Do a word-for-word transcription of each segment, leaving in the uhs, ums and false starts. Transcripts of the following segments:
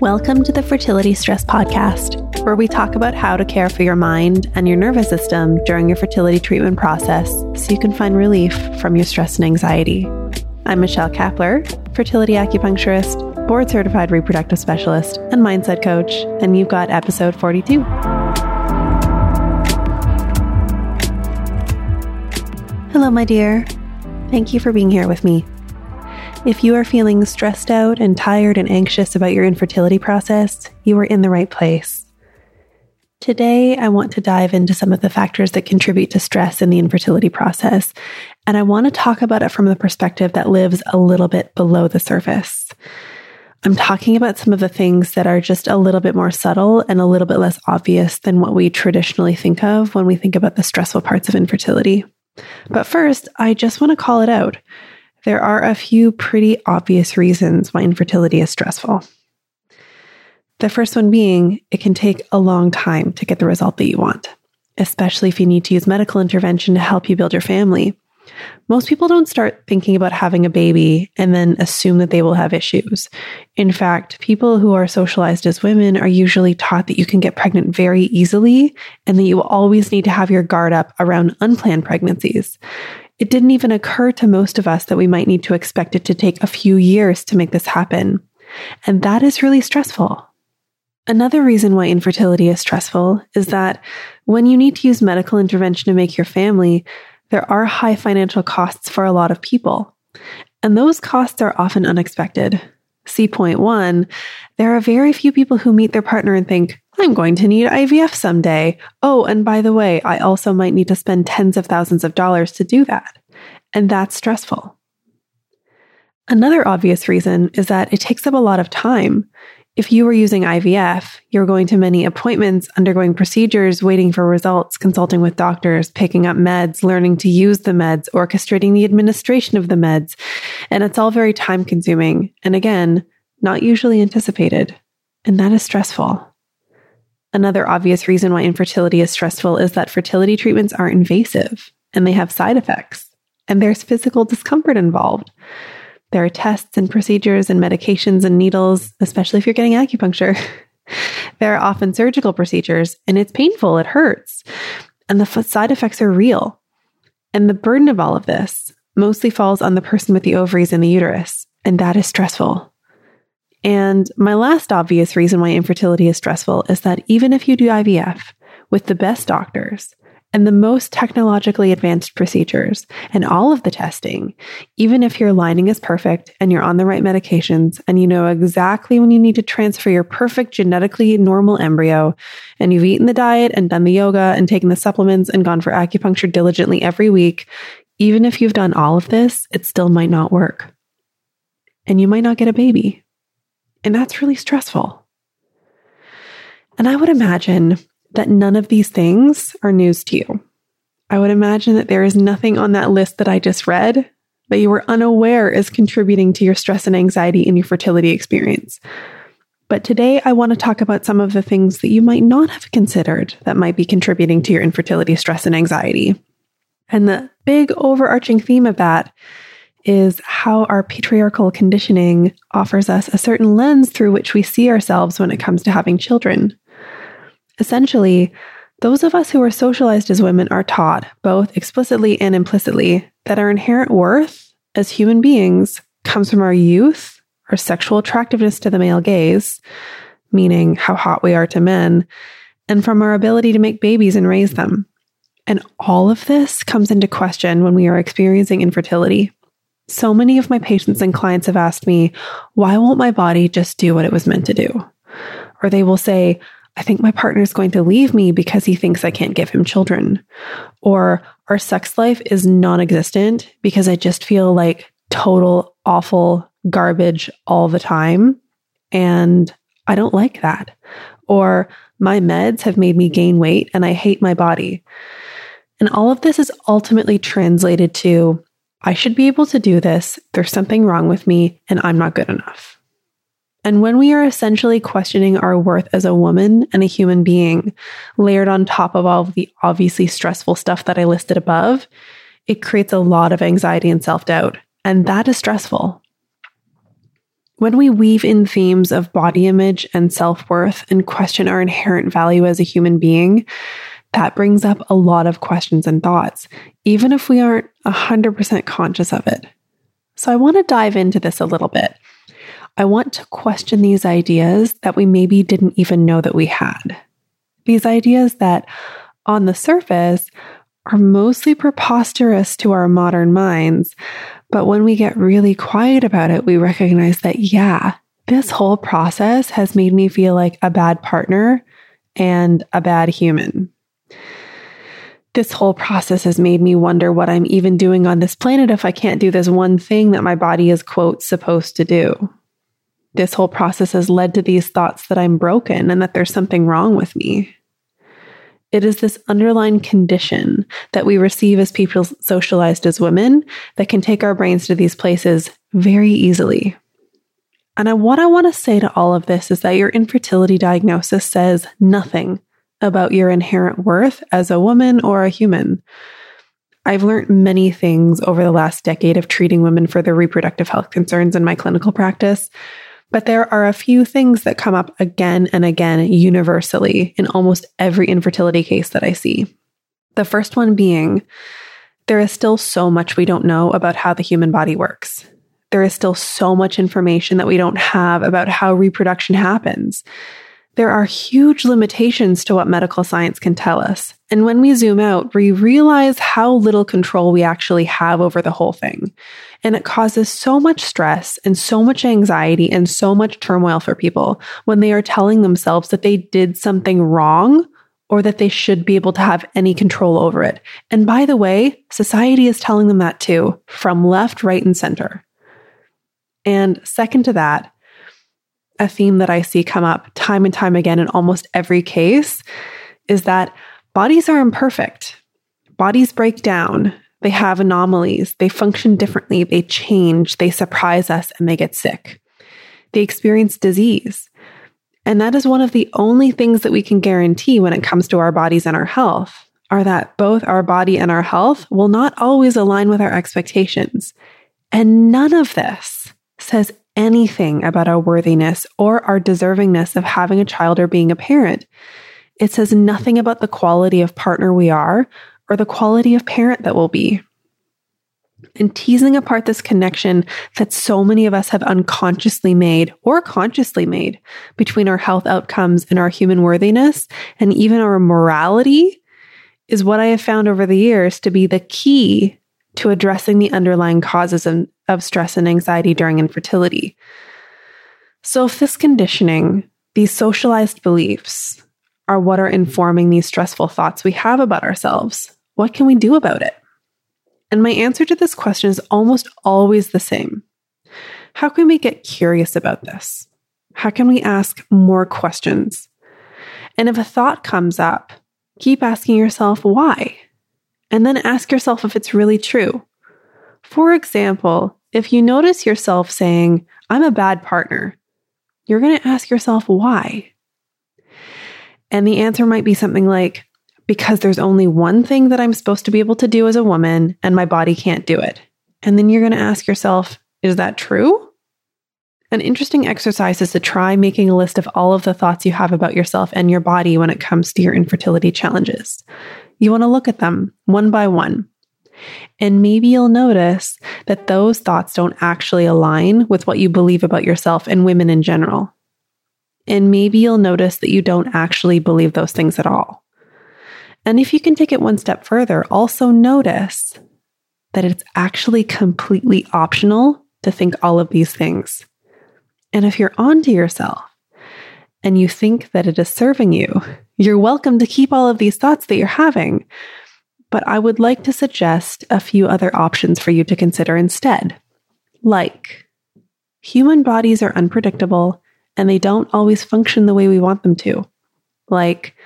Welcome to the Fertility Stress Podcast, where we talk about how to care for your mind and your nervous system during your fertility treatment process so you can find relief from your stress and anxiety. I'm Michelle Kapler, fertility acupuncturist, board-certified reproductive specialist, and mindset coach, and you've got episode forty-two. Hello, my dear. Thank you for being here with me. If you are feeling stressed out and tired and anxious about your infertility process, you are in the right place. Today, I want to dive into some of the factors that contribute to stress in the infertility process, and I want to talk about it from the perspective that lives a little bit below the surface. I'm talking about some of the things that are just a little bit more subtle and a little bit less obvious than what we traditionally think of when we think about the stressful parts of infertility. But first, I just want to call it out. There are a few pretty obvious reasons why infertility is stressful. The first one being, it can take a long time to get the result that you want, especially if you need to use medical intervention to help you build your family. Most people don't start thinking about having a baby and then assume that they will have issues. In fact, people who are socialized as women are usually taught that you can get pregnant very easily and that you will always need to have your guard up around unplanned pregnancies. It didn't even occur to most of us that we might need to expect it to take a few years to make this happen. And that is really stressful. Another reason why infertility is stressful is that when you need to use medical intervention to make your family, there are high financial costs for a lot of people. And those costs are often unexpected. See point one, there are very few people who meet their partner and think, I'm going to need I V F someday. Oh, and by the way, I also might need to spend tens of thousands of dollars to do that. And that's stressful. Another obvious reason is that it takes up a lot of time. If you were using I V F, you're going to many appointments, undergoing procedures, waiting for results, consulting with doctors, picking up meds, learning to use the meds, orchestrating the administration of the meds. And it's all very time consuming. And again, not usually anticipated. And that is stressful. Another obvious reason why infertility is stressful is that fertility treatments are invasive and they have side effects and there's physical discomfort involved. There are tests and procedures and medications and needles, especially if you're getting acupuncture. There are often surgical procedures and it's painful, it hurts, and the f- side effects are real. And the burden of all of this mostly falls on the person with the ovaries and the uterus, and that is stressful. And my last obvious reason why infertility is stressful is that even if you do I V F with the best doctors and the most technologically advanced procedures and all of the testing, even if your lining is perfect and you're on the right medications and you know exactly when you need to transfer your perfect genetically normal embryo and you've eaten the diet and done the yoga and taken the supplements and gone for acupuncture diligently every week, even if you've done all of this, it still might not work. And you might not get a baby. And that's really stressful. And I would imagine that none of these things are news to you. I would imagine that there is nothing on that list that I just read that you were unaware is contributing to your stress and anxiety in your fertility experience. But today I want to talk about some of the things that you might not have considered that might be contributing to your infertility stress and anxiety. And the big overarching theme of that is how our patriarchal conditioning offers us a certain lens through which we see ourselves when it comes to having children. Essentially, those of us who are socialized as women are taught, both explicitly and implicitly, that our inherent worth as human beings comes from our youth, our sexual attractiveness to the male gaze, meaning how hot we are to men, and from our ability to make babies and raise them. And all of this comes into question when we are experiencing infertility. So many of my patients and clients have asked me, why won't my body just do what it was meant to do? Or they will say, I think my partner is going to leave me because he thinks I can't give him children. Or our sex life is non-existent because I just feel like total awful garbage all the time. And I don't like that. Or my meds have made me gain weight and I hate my body. And all of this is ultimately translated to, I should be able to do this, there's something wrong with me, and I'm not good enough. And when we are essentially questioning our worth as a woman and a human being, layered on top of all of the obviously stressful stuff that I listed above, it creates a lot of anxiety and self-doubt, and that is stressful. When we weave in themes of body image and self-worth and question our inherent value as a human being, that brings up a lot of questions and thoughts, even if we aren't one hundred percent conscious of it. So I want to dive into this a little bit. I want to question these ideas that we maybe didn't even know that we had. These ideas that, on the surface, are mostly preposterous to our modern minds, but when we get really quiet about it, we recognize that, yeah, this whole process has made me feel like a bad partner and a bad human. This whole process has made me wonder what I'm even doing on this planet if I can't do this one thing that my body is, quote, supposed to do. This whole process has led to these thoughts that I'm broken and that there's something wrong with me. It is this underlying condition that we receive as people socialized as women that can take our brains to these places very easily. And I, what I want to say to all of this is that your infertility diagnosis says nothing about your inherent worth as a woman or a human. I've learned many things over the last decade of treating women for their reproductive health concerns in my clinical practice, but there are a few things that come up again and again universally in almost every infertility case that I see. The first one being, there is still so much we don't know about how the human body works. There is still so much information that we don't have about how reproduction happens. There are huge limitations to what medical science can tell us. And when we zoom out, we realize how little control we actually have over the whole thing. And it causes so much stress and so much anxiety and so much turmoil for people when they are telling themselves that they did something wrong or that they should be able to have any control over it. And by the way, society is telling them that too, from left, right, and center. And second to that, a theme that I see come up time and time again in almost every case is that bodies are imperfect. Bodies break down. They have anomalies. They function differently. They change. They surprise us and they get sick. They experience disease. And that is one of the only things that we can guarantee when it comes to our bodies and our health, are that both our body and our health will not always align with our expectations. And none of this says anything about our worthiness or our deservingness of having a child or being a parent. It says nothing about the quality of partner we are or the quality of parent that we'll be. And teasing apart this connection that so many of us have unconsciously made or consciously made between our health outcomes and our human worthiness and even our morality is what I have found over the years to be the key to addressing the underlying causes and of stress and anxiety during infertility. So if this conditioning, these socialized beliefs, are what are informing these stressful thoughts we have about ourselves, what can we do about it? And my answer to this question is almost always the same. How can we get curious about this? How can we ask more questions? And if a thought comes up, keep asking yourself why, and then ask yourself if it's really true. For example, if you notice yourself saying, I'm a bad partner, you're going to ask yourself why. And the answer might be something like, because there's only one thing that I'm supposed to be able to do as a woman and my body can't do it. And then you're going to ask yourself, is that true? An interesting exercise is to try making a list of all of the thoughts you have about yourself and your body when it comes to your infertility challenges. You want to look at them one by one. And maybe you'll notice that those thoughts don't actually align with what you believe about yourself and women in general. And maybe you'll notice that you don't actually believe those things at all. And if you can take it one step further, also notice that it's actually completely optional to think all of these things. And if you're onto yourself and you think that it is serving you, you're welcome to keep all of these thoughts that you're having. But I would like to suggest a few other options for you to consider instead. Like, human bodies are unpredictable and they don't always function the way we want them to. Like,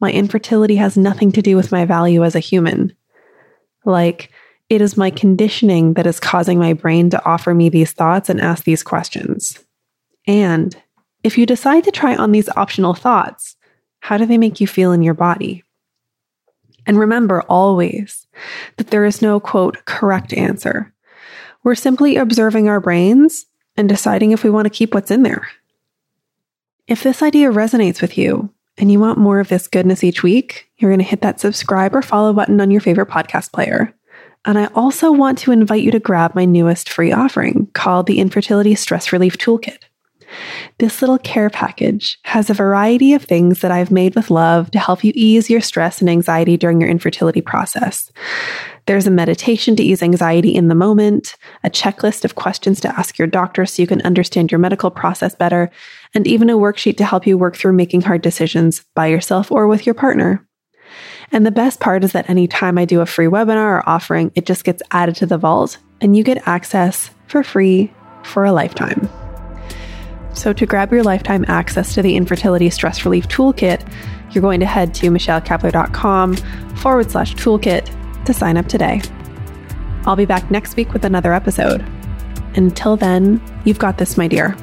my infertility has nothing to do with my value as a human. Like, it is my conditioning that is causing my brain to offer me these thoughts and ask these questions. And if you decide to try on these optional thoughts, how do they make you feel in your body? And remember always that there is no, quote, correct answer. We're simply observing our brains and deciding if we want to keep what's in there. If this idea resonates with you and you want more of this goodness each week, you're going to hit that subscribe or follow button on your favorite podcast player. And I also want to invite you to grab my newest free offering called the Infertility Stress Relief Toolkit. This little care package has a variety of things that I've made with love to help you ease your stress and anxiety during your infertility process. There's a meditation to ease anxiety in the moment, a checklist of questions to ask your doctor so you can understand your medical process better, and even a worksheet to help you work through making hard decisions by yourself or with your partner. And the best part is that anytime I do a free webinar or offering, it just gets added to the vault and you get access for free for a lifetime. So to grab your lifetime access to the Infertility Stress Relief Toolkit, you're going to head to michellekapler.com forward slash toolkit to sign up today. I'll be back next week with another episode. Until then, you've got this, my dear.